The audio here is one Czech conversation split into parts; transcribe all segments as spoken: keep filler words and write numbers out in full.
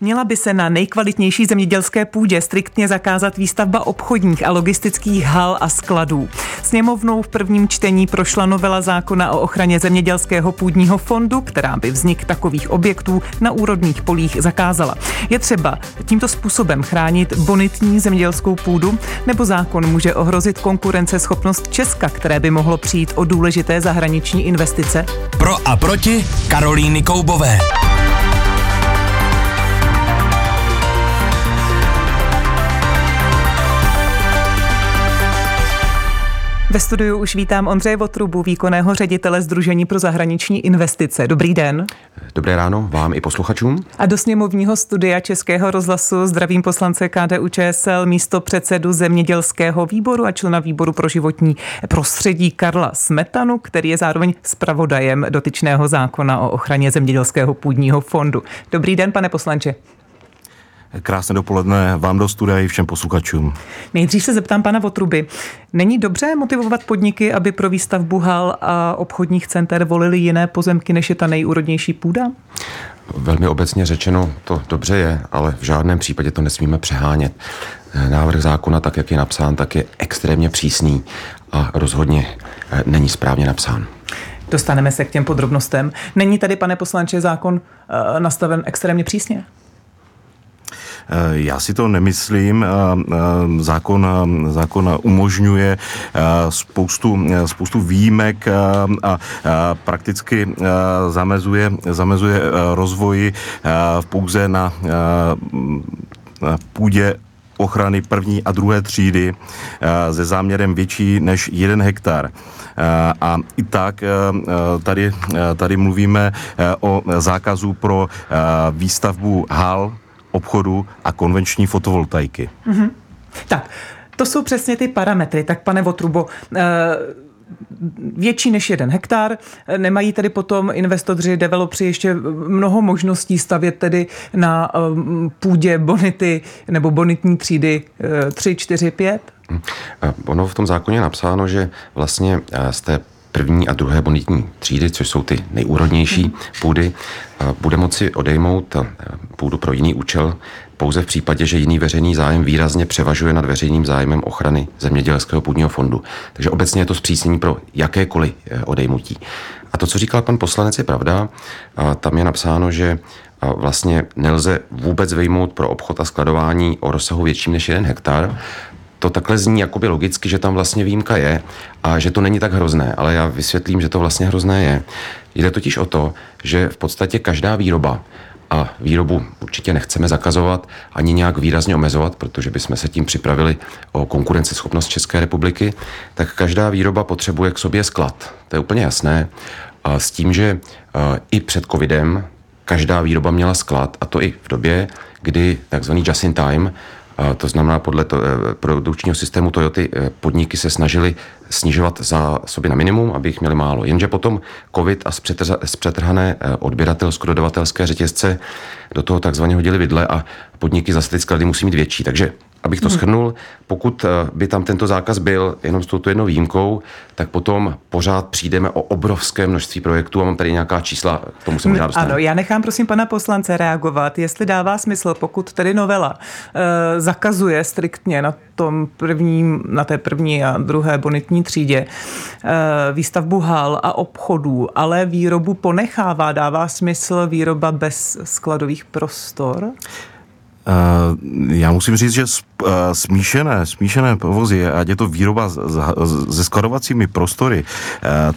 Měla by se na nejkvalitnější zemědělské půdě striktně zakázat výstavba obchodních a logistických hal a skladů. Sněmovnou v prvním čtení prošla novela zákona o ochraně zemědělského půdního fondu, která by vznik takových objektů na úrodných polích zakázala. Je třeba tímto způsobem chránit bonitní zemědělskou půdu, nebo zákon může ohrozit konkurenceschopnost Česka, které by mohlo přijít o důležité zahraniční investice? Pro a proti Karolíny Koubové. Ve studiu už vítám Ondřeje Votrubu, výkonného ředitele Sdružení pro zahraniční investice. Dobrý den. Dobré ráno vám i posluchačům. A do sněmovního studia Českého rozhlasu zdravím poslance K D U Č S L, místopředsedu zemědělského výboru a člena výboru pro životní prostředí Karla Smetanu, který je zároveň zpravodajem dotyčného zákona o ochraně zemědělského půdního fondu. Dobrý den, pane poslanče. Krásné dopoledne vám do studia i všem posluchačům. Nejdřív se zeptám pana Votruby. Není dobře motivovat podniky, aby pro výstavbu hal a obchodních center volili jiné pozemky, než je ta nejúrodnější půda? Velmi obecně řečeno to dobře je, ale v žádném případě to nesmíme přehánět. Návrh zákona, tak jak je napsán, tak je extrémně přísný a rozhodně není správně napsán. Dostaneme se k těm podrobnostem. Není tady, pane poslanče, zákon nastaven extrémně přísně? Já si to nemyslím. Zákon, zákon umožňuje spoustu, spoustu výjimek a prakticky zamezuje, zamezuje rozvoji pouze na, na půdě ochrany první a druhé třídy se záměrem větší než jeden hektar. A i tak tady, tady mluvíme o zákazu pro výstavbu hal, obchodu a konvenční fotovoltaiky. Mm-hmm. Tak, to jsou přesně ty parametry. Tak, pane Votrubo, větší než jeden hektar, nemají tedy potom investoři, developři ještě mnoho možností stavět tedy na půdě bonity nebo bonitní třídy tři, čtyři, pět? Ono v tom zákoně je napsáno, že vlastně z té první a druhé bonitní třídy, což jsou ty nejúrodnější půdy, bude moci odejmout půdu pro jiný účel pouze v případě, že jiný veřejný zájem výrazně převažuje nad veřejným zájmem ochrany zemědělského půdního fondu. Takže obecně je to zpřísnění pro jakékoliv odejmutí. A to, co říkal pan poslanec, je pravda. Tam je napsáno, že vlastně nelze vůbec vyjmout pro obchod a skladování o rozsahu větším než jeden hektar. To takhle zní jakoby logicky, že tam vlastně výjimka je a že to není tak hrozné, ale já vysvětlím, že to vlastně hrozné je. Jde totiž o to, že v podstatě každá výroba, a výrobu určitě nechceme zakazovat ani nějak výrazně omezovat, protože bychom se tím připravili o konkurenceschopnost České republiky, tak každá výroba potřebuje k sobě sklad. To je úplně jasné. A s tím, že i před covidem každá výroba měla sklad, a to i v době, kdy takzvaný just in time, to znamená, podle to, produkčního systému Toyoty podniky se snažily snižovat zásoby na minimum, aby jich měli málo. Jenže potom covid a zpřetrhané odběratelsko dodavatelské řetězce do toho takzvaně hodili vidle a podniky zase ty sklady musí mít větší. Takže, abych to shrnul, pokud by tam tento zákaz byl jenom s touto jednou výjimkou, tak potom pořád přijdeme o obrovské množství projektů a mám tady nějaká čísla, k tomu se možná dostaneme. Ano, já nechám prosím pana poslance reagovat, jestli dává smysl, pokud tedy novela e, zakazuje striktně na tom prvním, na té první a druhé bonitní třídě e, výstavbu hal a obchodů, ale výrobu ponechává, dává smysl výroba bez skladových prostor? Já musím říct, že smíšené, smíšené povozy, ať je to výroba se skladovacími prostory,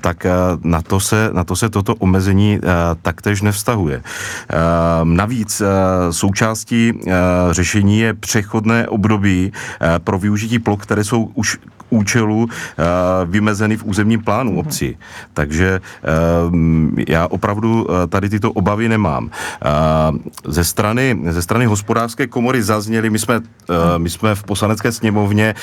tak na to se, na to se toto omezení taktéž nevztahuje. Navíc součástí řešení je přechodné období pro využití ploch, které jsou už účelu vymezeny v územním plánu obcí. Takže já opravdu tady tyto obavy nemám. Ze strany, ze strany hospodářské komory zazněly, my jsme, my jsme v poslanecké sněmovně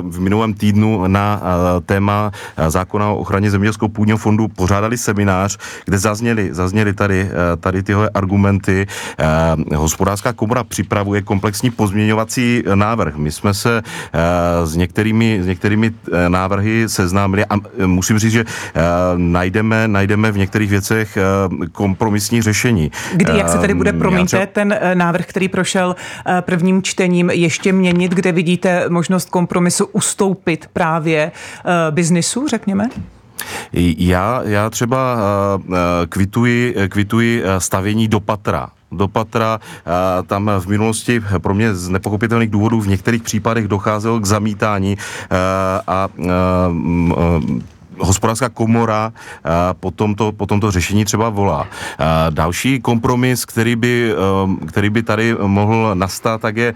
v minulém týdnu na téma zákona o ochraně zemědělského půdního fondu pořádali seminář, kde zazněly, zazněly tady, tady tyhle argumenty. Hospodářská komora připravuje komplexní pozměňovací návrh. My jsme se s některými, s některými některými návrhy seznámili a musím říct, že najdeme, najdeme v některých věcech kompromisní řešení. Kdy, jak se tady bude, promiňte, ten návrh, který prošel prvním čtením, ještě měnit, kde vidíte možnost kompromisu ustoupit právě biznisu, řekněme? Já, já třeba kvituji, kvituji stavění do patra. do patra. Tam v minulosti pro mě z nepochopitelných důvodů v některých případech docházelo k zamítání a hospodářská komora po tomto, po tomto řešení třeba volá. Další kompromis, který by, který by tady mohl nastat, tak je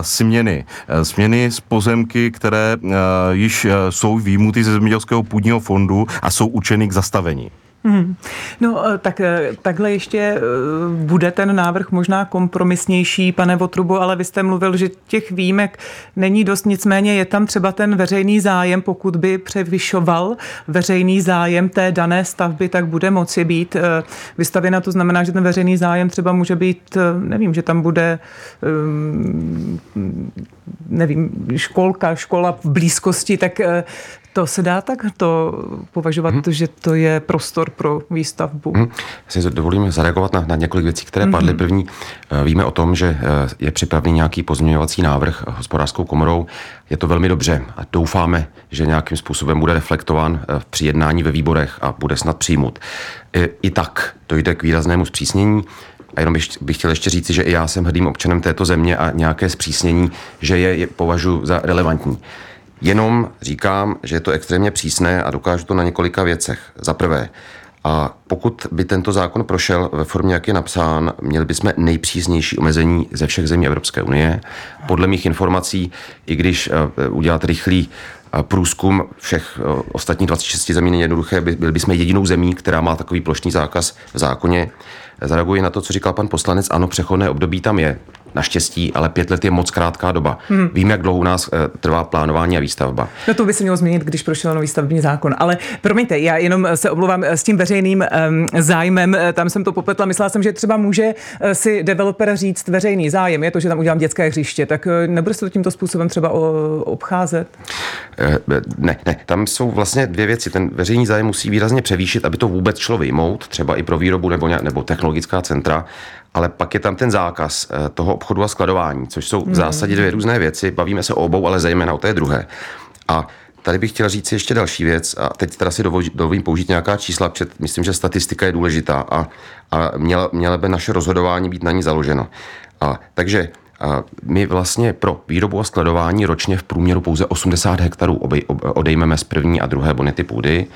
směny. Směny z pozemky, které již jsou výjimuty ze zemědělského půdního fondu a jsou určeny k zastavení. Hmm. No tak takhle ještě bude ten návrh možná kompromisnější, pane Votrubo, ale vy jste mluvil, že těch výjimek není dost, nicméně je tam třeba ten veřejný zájem, pokud by převyšoval veřejný zájem té dané stavby, tak bude moci být vystavěna, to znamená, že ten veřejný zájem třeba může být, nevím, že tam bude nevím, školka, škola v blízkosti, tak to se dá tak to považovat, hmm. že to je prostor pro výstavbu. Hmm. Já si dovolím zareagovat na, na několik věcí, které hmm. padly. První, víme o tom, že je připravený nějaký pozměňovací návrh hospodářskou komorou. Je to velmi dobře a doufáme, že nějakým způsobem bude reflektován při jednání ve výborech a bude snad přijmut. I, i tak dojde k výraznému zpřísnění. A jenom bych chtěl ještě říci, že i já jsem hrdým občanem této země a nějaké zpřísnění, že je, je považuji za relevantní. Jenom říkám, že je to extrémně přísné a dokážu to na několika věcech. Za prvé, a pokud by tento zákon prošel ve formě, jak je napsán, měli bychom nejpřísnější omezení ze všech zemí Evropské unie. Podle mých informací, i když udělat rychlý průzkum všech ostatních dvacet šest zemí není jednoduché, byli bychom jedinou zemí, která má takový plošný zákaz v zákoně. Zareaguji na to, co říkal pan poslanec. Ano, přechodné období tam je. Naštěstí, ale pět let je moc krátká doba. Hmm. Vím, jak dlouho u nás e, trvá plánování a výstavba. No to by se mělo změnit, když prošel nový stavební zákon. Ale promiňte, já jenom se omlouvám s tím veřejným um, zájmem. Tam jsem to popletla. Myslela jsem, že třeba může si developer říct veřejný zájem. Je to, že tam udělám dětské hřiště. Tak nebude se to tímto způsobem třeba o, obcházet? E, ne, ne. Tam jsou vlastně dvě věci. Ten veřejný zájem musí výrazně převýšit, aby to vůbec šlo vyjmout, třeba i pro výrobu nebo, ně, nebo technologická centra. Ale pak je tam ten zákaz toho obchodu a skladování, což jsou v zásadě dvě různé věci. Bavíme se o obou, ale zejména o té druhé. A tady bych chtěl říct ještě další věc. A teď teda si dovolím použít nějaká čísla, protože myslím, že statistika je důležitá a, a měla, měla by naše rozhodování být na ní založeno. A, takže a my vlastně pro výrobu a skladování ročně v průměru pouze osmdesát hektarů obej, odejmeme z první a druhé bonity půdy.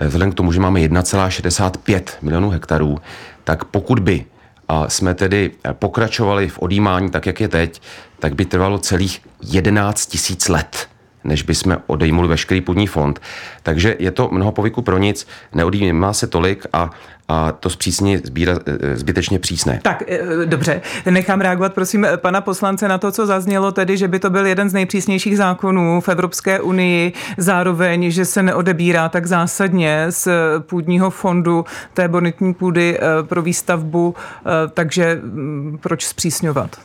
Vzhledem k tomu, že máme jedna celá šedesát pět milionů hektarů, tak pokud by a jsme tedy pokračovali v odjímání tak, jak je teď, tak by trvalo celých jedenáct tisíc let, než by jsme odejmuli veškerý půdní fond. Takže je to mnoho povyku pro nic, neodjímá se tolik a a to zpřísně zbíra, zbytečně přísné. Tak, dobře. Nechám reagovat, prosím, pana poslance na to, co zaznělo, tedy, že by to byl jeden z nejpřísnějších zákonů v Evropské unii, zároveň, že se neodebírá tak zásadně z půdního fondu té bonitní půdy pro výstavbu, takže proč zpřísňovat?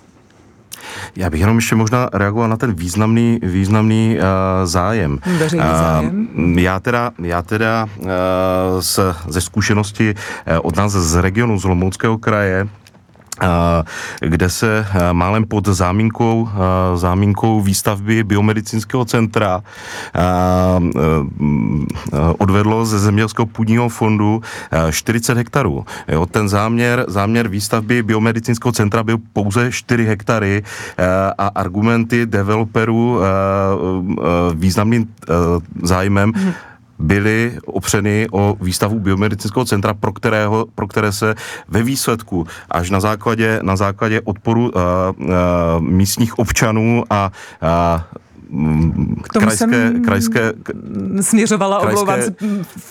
Já bych jenom ještě možná reagoval na ten významný, významný uh, zájem. Veřejný zájem. Uh, já teda, já teda uh, z, ze zkušenosti uh, od nás z regionu, z Olomouckého kraje, kde se málem pod záminkou, záminkou výstavby biomedicínského centra odvedlo ze zemědělského půdního fondu čtyřicet hektarů. Jo, ten záměr, záměr výstavby biomedicínského centra byl pouze čtyři hektary a argumenty developerů významným zájmem hmm. byly opřeny o výstavu biomedicínského centra, pro, kterého, pro které se ve výsledku až na základě, na základě odporu uh, uh, místních občanů a uh, K tomu krajské, jsem krajské, směřovala, krajské, omlouvám,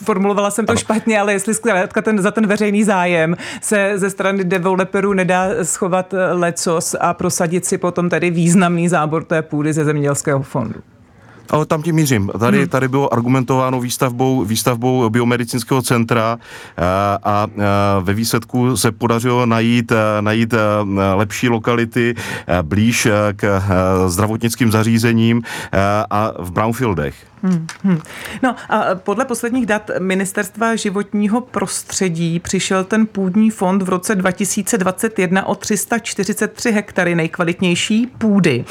formulovala jsem to ano. špatně, ale jestli zkrátka ten, za ten veřejný zájem se ze strany developerů nedá schovat lecos a prosadit si potom tedy významný zábor té půdy ze zemědělského fondu. Ale tam tím mířím. Tady, hmm. tady bylo argumentováno výstavbou, výstavbou biomedicínského centra a, a ve výsledku se podařilo najít, najít lepší lokality blíž k zdravotnickým zařízením a v brownfieldech. Hmm, hmm. No a podle posledních dat Ministerstva životního prostředí přišel ten půdní fond v roce dva tisíce dvacet jedna o tři sta čtyřicet tři hektary nejkvalitnější půdy.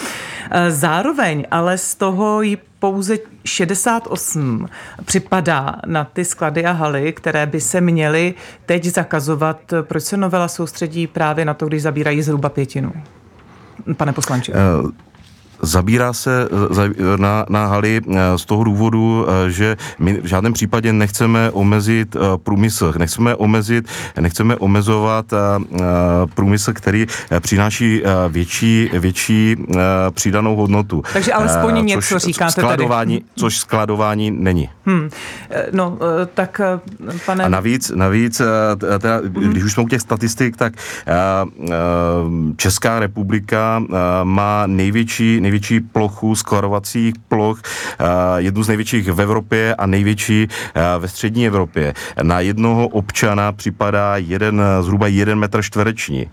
Zároveň ale z toho ji pouze šedesát osm připadá na ty sklady a haly, které by se měly teď zakazovat. Proč se novela soustředí právě na to, když zabírají zhruba pětinu? Pane poslanče. Uh... Zabírá se na, na haly z toho důvodu, že my v žádném případě nechceme omezit průmysl, nechceme omezit, nechceme omezovat průmysl, který přináší větší, větší přidanou hodnotu. Takže alespoň něco říkáte skladování, tady. Což skladování není. Hmm. No, tak pane... A navíc, navíc teda, hmm. když už jsme u těch statistik, tak Česká republika má největší největší plochu skladovacích ploch, jednu z největších v Evropě a největší ve střední Evropě. Na jednoho občana připadá jeden, zhruba jeden metr čtvereční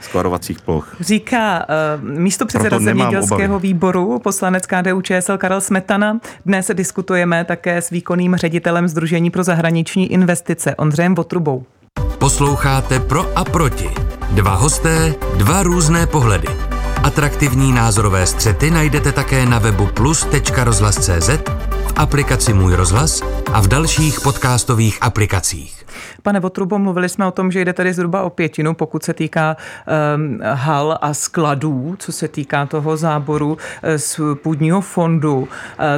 skladovacích ploch. Říká uh, místopředseda zemědělského výboru, poslanec K D U Č S L Karel Smetana. Dnes diskutujeme také s výkonným ředitelem Sdružení pro zahraniční investice Ondřejem Votrubou. Posloucháte Pro a proti. Dva hosté, dva různé pohledy. Atraktivní názorové střety najdete také na webu plus tečka rozhlas tečka cz, v aplikaci Můj rozhlas a v dalších podcastových aplikacích. Pane Votrubo, mluvili jsme o tom, že jde tady zhruba o pětinu, pokud se týká um, hal a skladů, co se týká toho záboru z půdního fondu, uh,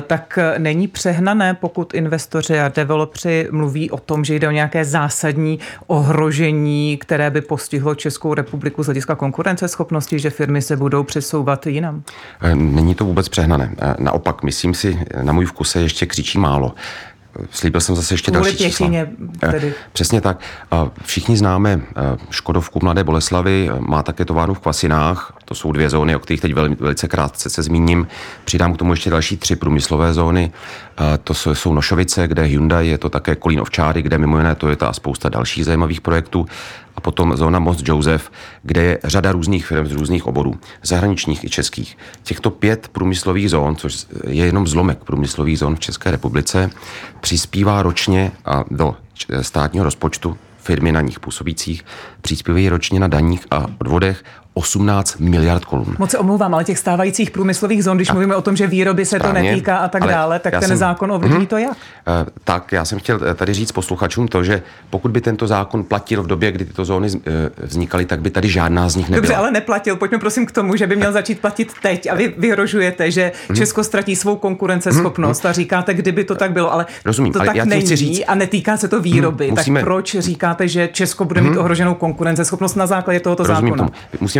tak není přehnané, pokud investoři a developři mluví o tom, že jde o nějaké zásadní ohrožení, které by postihlo Českou republiku z hlediska konkurenceschopnosti, že firmy se budou přesouvat jinam? Není to vůbec přehnané. Naopak, myslím si, na můj vkus se ještě křičí málo. Slíbil jsem zase ještě další čísla. Tedy. Přesně tak. Všichni známe Škodovku Mladé Boleslavi, má také továrnu v Kvasinách. To jsou dvě zóny, o kterých teď velice krátce se zmíním. Přidám k tomu ještě další tři průmyslové zóny. To jsou Nošovice, kde Hyundai, je to také Kolín Ovčáry, kde mimo jiné to je ta spousta dalších zajímavých projektů. A potom zóna Most Josef, kde je řada různých firm z různých oborů, zahraničních i českých. Těchto pět průmyslových zón, což je jenom zlomek průmyslových zón v České republice, přispívá ročně a do státního rozpočtu firmy na nich působících, přispívají ročně na daních a odvodech osmnáct miliard korun. Moc se omlouvám, ale těch stávajících průmyslových zón, když tak mluvíme o tom, že výroby se správně, to netýká a tak dále, tak ten jsem, zákon ovlivní mm, to jak? Tak já jsem chtěl tady říct posluchačům to, že pokud by tento zákon platil v době, kdy tyto zóny vznikaly, tak by tady žádná z nich nebyla. Dobře, ale neplatil. Pojďme prosím k tomu, že by měl začít platit teď a vy vyhrožujete, že mm. Česko ztratí svou konkurenceschopnost mm. a říkáte, kdyby to tak bylo, ale rozumím, to ale tak já není chci říct, a netýká se to výroby. Mm, musíme, tak proč říkáte, že Česko bude mít mm, ohroženou konkurenceschopnost na základě tohoto zákona?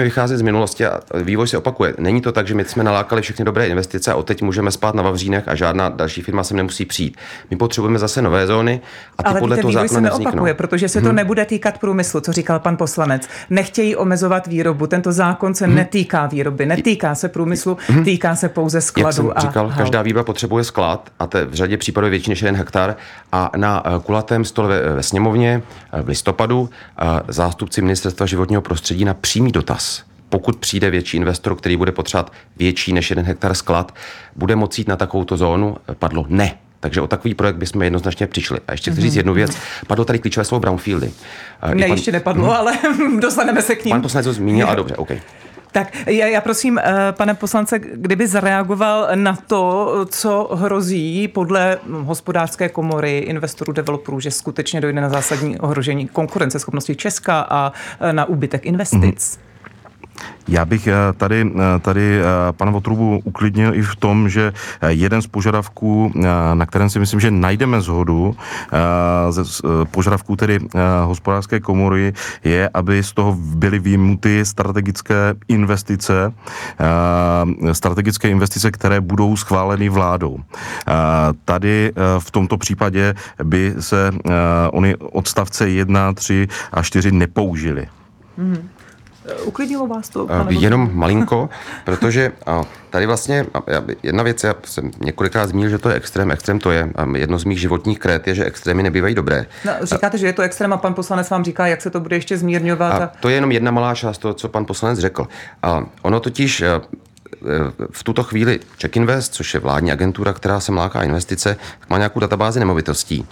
Vycházet z minulosti a vývoj se opakuje. Není to tak, že my jsme nalákali všechny dobré investice a odteď můžeme spát na vavřínech a žádná další firma sem nemusí přijít. My potřebujeme zase nové zóny a ty ale podle toho zákona nevzniknou. Ale vývoj se neopakuje, protože se to hmm. nebude týkat průmyslu, co říkal pan poslanec. Nechtějí omezovat výrobu. Tento zákon se hmm. netýká výroby, netýká se průmyslu, hmm. týká se pouze skladu. Jak jsem a říkal, hal. Každá výroba potřebuje sklad a to v řadě případů větší než jeden hektar a na kulatém stole ve sněmovně v listopadu zástupci Ministerstva životního prostředí na přímý dotaz. Pokud přijde větší investor, který bude potřebovat větší než jeden hektar sklad, bude moci jít na takovouto zónu, padlo ne. Takže o takový projekt bychom jednoznačně přišli. A ještě chci říct jednu věc. Padlo tady klíčové slovo brownfieldy. Ne, pan... ještě nepadlo, mm-hmm. ale dostaneme se k ním. Pan poslanec to zmínil a dobře, okej. Okay. Tak já, já prosím, pane poslance, kdyby zareagoval na to, co hrozí podle hospodářské komory investorů, developerů, že skutečně dojde na zásadní ohrožení konkurenceschopnosti Česka a na úbytek investic. Mm-hmm. Já bych tady, tady pana Votrubu uklidnil i v tom, že jeden z požadavků, na kterém si myslím, že najdeme zhodu, z požadavků tedy hospodářské komory, je, aby z toho byly vyjmuty strategické investice, strategické investice, které budou schváleny vládou. Tady v tomto případě by se ony odstavce jedna, tři a čtyři nepoužily. Mm-hmm. Uklidnilo vás to? Jenom malinko, protože tady vlastně jedna věc, já jsem několikrát zmínil, že to je extrém, extrém to je. Jedno z mých životních kréd je, že extrémy nebývají dobré. No, říkáte, že je to extrém a pan poslanec vám říká, jak se to bude ještě zmírňovat. A to je jenom jedna malá část toho, co pan poslanec řekl. A ono totiž v tuto chvíli Czech Invest, což je vládní agentura, která se láká investice, má nějakou databázi nemovitostí.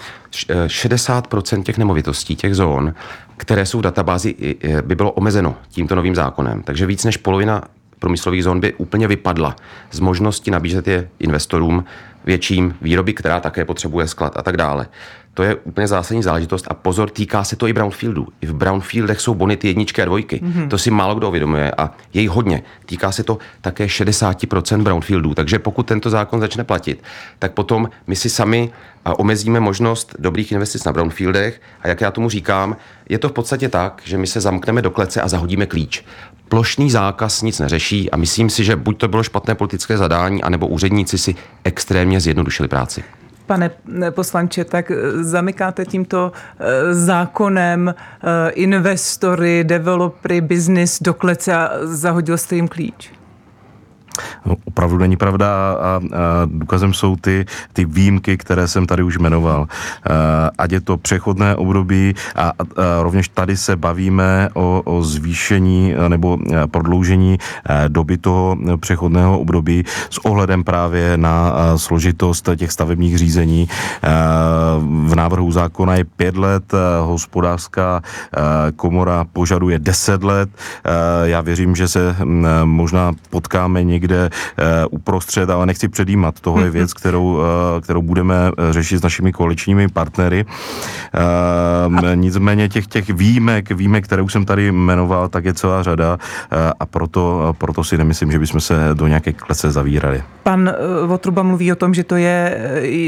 šedesát procent těch nemovitostí, těch zón, které jsou v databázi, by bylo omezeno tímto novým zákonem. Takže víc než polovina průmyslových zón by úplně vypadla z možnosti nabízet je investorům větším výroby, která také potřebuje sklad a tak dále. To je úplně zásadní záležitost a pozor, týká se to i brownfieldů. I v brownfieldech jsou bonity jedničky a dvojky. Mm-hmm. To si málo kdo uvědomuje a je jich hodně. Týká se to také šedesát procent brownfieldů. Takže pokud tento zákon začne platit, tak potom my si sami omezíme možnost dobrých investic na brownfieldech a jak já tomu říkám, je to v podstatě tak, že my se zamkneme do klece a zahodíme klíč. Plošný zákaz nic neřeší a myslím si, že buď to bylo špatné politické zadání, anebo úředníci si extrémně zjednodušili práci. Pane poslanče, tak zamykáte tímto zákonem investory, developery, biznis do klece a zahodil jste jim klíč? No, opravdu není pravda a, a důkazem jsou ty, ty výjimky, které jsem tady už jmenoval. Ať je to přechodné období a, a, a rovněž tady se bavíme o, o zvýšení nebo prodloužení doby toho přechodného období s ohledem právě na složitost těch stavebních řízení. V návrhu zákona je pět let, hospodářská komora požaduje deset let. Já věřím, že se možná potkáme někdy kde uprostřed, ale nechci předjímat. Tohle je věc, kterou, kterou budeme řešit s našimi koaličními partnery. Nicméně těch, těch výjimek, výjimek, které už jsem tady jmenoval, tak je celá řada a proto, proto si nemyslím, že bychom se do nějaké klece zavírali. Pan Votruba mluví o tom, že to je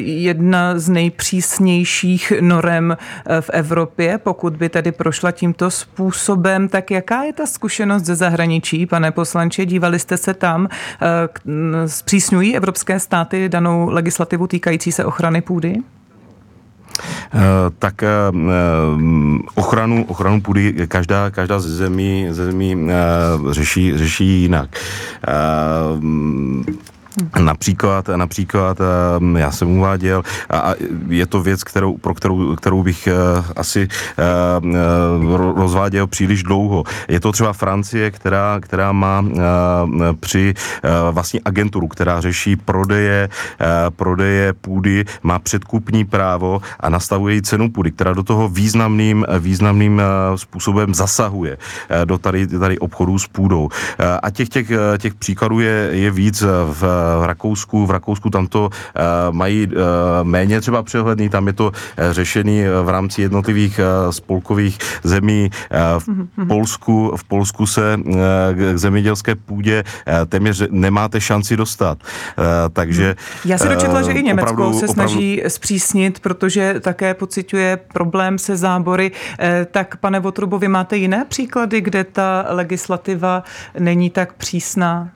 jedna z nejpřísnějších norem v Evropě, pokud by tedy prošla tímto způsobem. Tak jaká je ta zkušenost ze zahraničí, pane poslanče? Dívali jste se tam? Zpřísňují evropské státy danou legislativu týkající se ochrany půdy? Tak ochranu, ochranu půdy každá, každá ze zemí, ze zemí řeší, řeší jinak. Například, například, já jsem uváděl, a je to věc, kterou, pro kterou, kterou bych asi rozváděl příliš dlouho. Je to třeba Francie, která, která má při vlastně agenturu, která řeší prodeje, prodeje půdy, má předkupní právo a nastavuje jí cenu půdy, která do toho významným, významným způsobem zasahuje do tady, tady obchodů s půdou. A těch, těch, těch příkladů je, je víc v v Rakousku, v Rakousku tam to mají méně třeba přehledný, tam je to řešený v rámci jednotlivých spolkových zemí. V Polsku, v Polsku se k zemědělské půdě téměř nemáte šanci dostat. Takže já si dočetla, že i Německo opravdu, se snaží opravdu zpřísnit, protože také pociťuje problém se zábory. Tak pane Votrubo, vy máte jiné příklady, kde ta legislativa není tak přísná?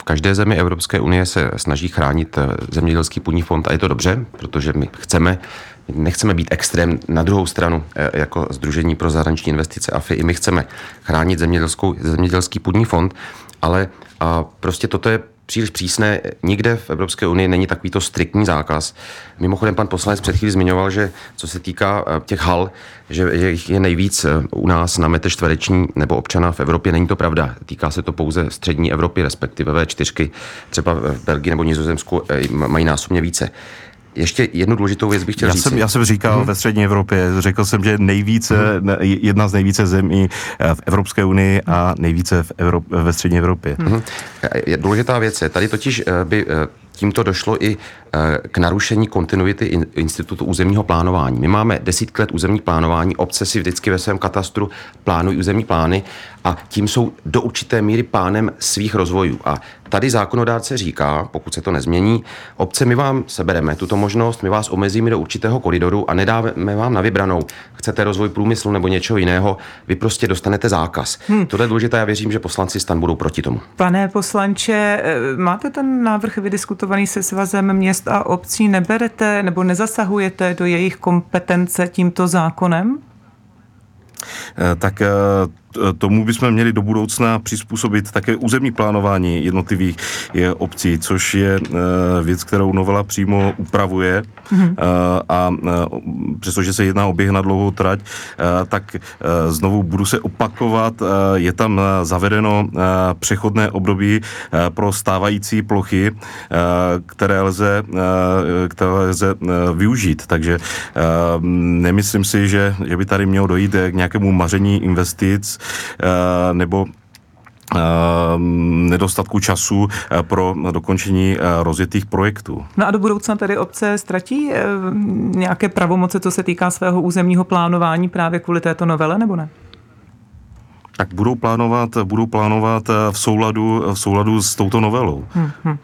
V každé zemi Evropské unie se snaží chránit zemědělský půdní fond a je to dobře, protože my chceme, nechceme být extrém. Na druhou stranu, jako Sdružení pro zahraniční investice A F I, i my chceme chránit zemědělskou, zemědělský půdní fond, ale a prostě toto je příliš přísné. Nikde v Evropské unii není takovýto striktní zákaz. Mimochodem pan poslanec před chvílí zmiňoval, že co se týká těch hal, že je nejvíc u nás na metr čtvereční nebo občana v Evropě. Není to pravda. Týká se to pouze střední Evropy, respektive V čtyři. Třeba v Belgii nebo Nizozemsku mají násobně více. Ještě jednu důležitou věc bych chtěl já říct. Jsem, já jsem říkal hmm. ve střední Evropě, řekl jsem, že nejvíce, hmm. jedna z nejvíce zemí v Evropské unii a nejvíce v Evrop, ve střední Evropě. Hmm. Důležitá věc je, tady totiž by tímto došlo i k narušení kontinuity institutu územního plánování. My máme desítky let územní plánování, obce si vždycky ve svém katastru plánují územní plány a tím jsou do určité míry pánem svých rozvojů. A tady zákonodárce říká, pokud se to nezmění, obce, my vám sebereme tuto možnost, my vás omezíme do určitého koridoru a nedáme vám na vybranou. Chcete rozvoj průmyslu nebo něčeho jiného, vy prostě dostanete zákaz. Hmm. Tohle je důležité, já věřím, že poslanci STAN budou proti tomu. Pane poslanče, máte ten návrh vydiskutovaný se Svazem měst a obcí, neberete nebo nezasahujete do jejich kompetence tímto zákonem? Tak tomu bychom měli do budoucna přizpůsobit také územní plánování jednotlivých obcí, což je věc, kterou novela přímo upravuje. Mm-hmm. A přestože se jedná o běh na dlouhou trať, tak znovu budu se opakovat, je tam zavedeno přechodné období pro stávající plochy, které lze, které lze využít. Takže nemyslím si, že, že by tady mělo dojít k nějakému maření investic nebo nedostatku času pro dokončení rozjetých projektů. No a do budoucna tedy obce ztratí nějaké pravomoce, co se týká svého územního plánování právě kvůli této novele, nebo ne? Tak budou plánovat, budou plánovat v souladu, v souladu s touto novelou. Hmm, hmm.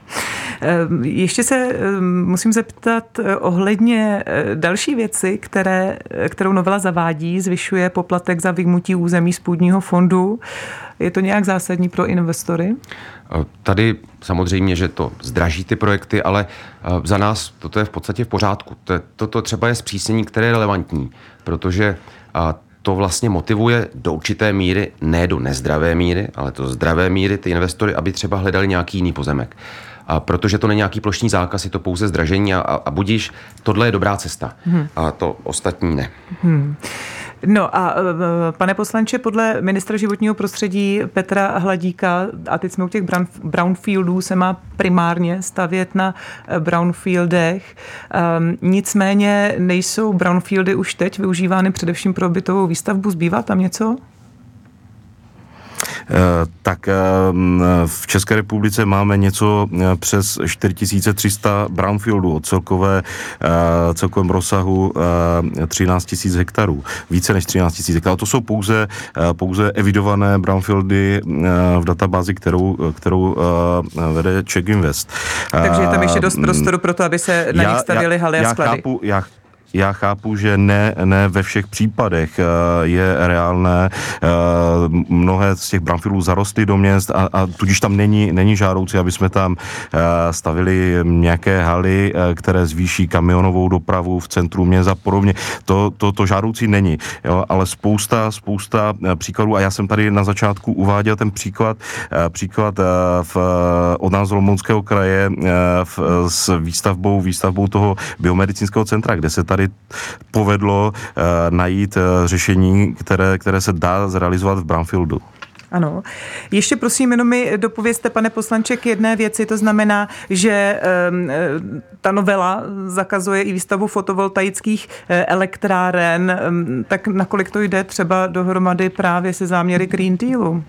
Ještě se musím zeptat ohledně další věci, které, kterou novela zavádí, zvyšuje poplatek za vyjmutí území z půdního fondu. Je to nějak zásadní pro investory? Tady samozřejmě, že to zdraží ty projekty, ale za nás toto je v podstatě v pořádku. Toto třeba je zpřísnění, které je relevantní, protože to vlastně motivuje do určité míry, ne do nezdravé míry, ale do zdravé míry ty investory, aby třeba hledali nějaký jiný pozemek. A protože to není nějaký plošný zákaz, je to pouze zdražení a, a budíš, tohle je dobrá cesta. Hmm. A to ostatní ne. Hmm. No a pane poslanče, podle ministra životního prostředí Petra Hladíka, a teď jsme u těch brownfieldů, se má primárně stavět na brownfieldech. Um, nicméně nejsou brownfieldy už teď využívány především pro bytovou výstavbu. Zbývá tam něco? Tak v České republice máme něco přes čtyři tisíce tři sta brownfieldů o celkové, celkovém rozsahu třináct tisíc hektarů, více než třináct tisíc hektarů. To jsou pouze, pouze evidované brownfieldy v databázi, kterou, kterou vede Czech Invest. Takže je tam ještě dost prostoru pro to, aby se na já, nich stavěly haly a sklady. Já chápu, já... Já chápu, že ne, ne ve všech případech je reálné. Mnohé z těch brownfieldů zarostly do měst a, a tudíž tam není, není žádoucí, aby jsme tam stavili nějaké haly, které zvýší kamionovou dopravu v centru měst a podobně. To, to, to žádoucí není, jo, ale spousta, spousta příkladů, a já jsem tady na začátku uváděl ten příklad, příklad v, od nás z Olomouckého kraje v, s výstavbou, výstavbou toho biomedicínského centra, kde se tady tady povedlo uh, najít uh, řešení, které, které se dá zrealizovat v brownfieldu. Ano. Ještě prosím, jenom mi dopovězte, pane poslanče, k jedné věci. To znamená, že um, ta novela zakazuje i výstavbu fotovoltaických elektráren. Um, tak nakolik to jde třeba dohromady právě se záměry Green Dealu?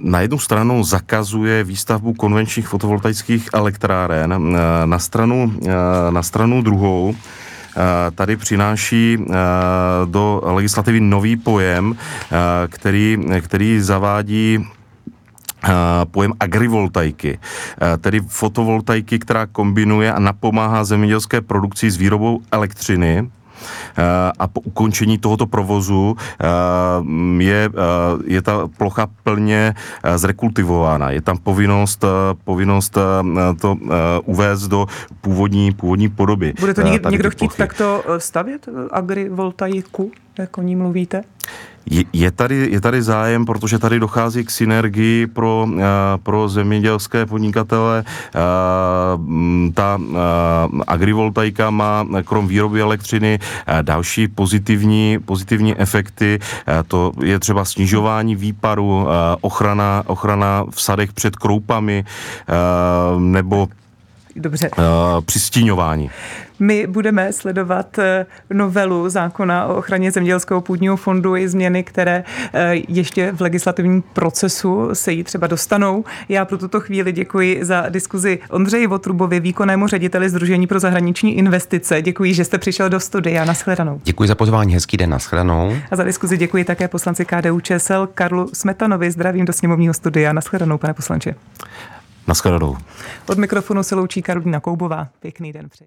Na jednu stranu zakazuje výstavbu konvenčních fotovoltaických elektráren, na stranu, na stranu druhou tady přináší do legislativy nový pojem, který, který zavádí pojem agrivoltaiky, tedy fotovoltaiky, která kombinuje a napomáhá zemědělské produkci s výrobou elektřiny. A po ukončení tohoto provozu je, je ta plocha plně zrekultivována. Je tam povinnost, povinnost to uvést do původní, původní podoby. Bude to někdo, někdo chtít takto stavět agrivoltaiku, jak o ní mluvíte? Je tady, je tady zájem, protože tady dochází k synergii pro, pro zemědělské podnikatele. Ta agrivoltaika má krom výroby elektřiny další pozitivní, pozitivní efekty. To je třeba snižování výparu, ochrana, ochrana v sadech před kroupami nebo Dobře. přistíňování. My budeme sledovat novelu zákona o ochraně zemědělského půdního fondu i změny, které ještě v legislativním procesu se jí třeba dostanou. Já pro tuto chvíli děkuji za diskuzi Ondřeji Votrubovi, výkonnému řediteli Sdružení pro zahraniční investice. Děkuji, že jste přišel do studia. Nashledanou. Děkuji za pozvání, hezký den, nashledanou. A za diskuzi děkuji také poslanci K D U Č S L Karlu Smetanovi. Zdravím do sněmovního studia. Nashledanou, pane poslanče. Nashledanou. Od mikrofonu se loučí Karolína Koubová. Pěkný den přeji.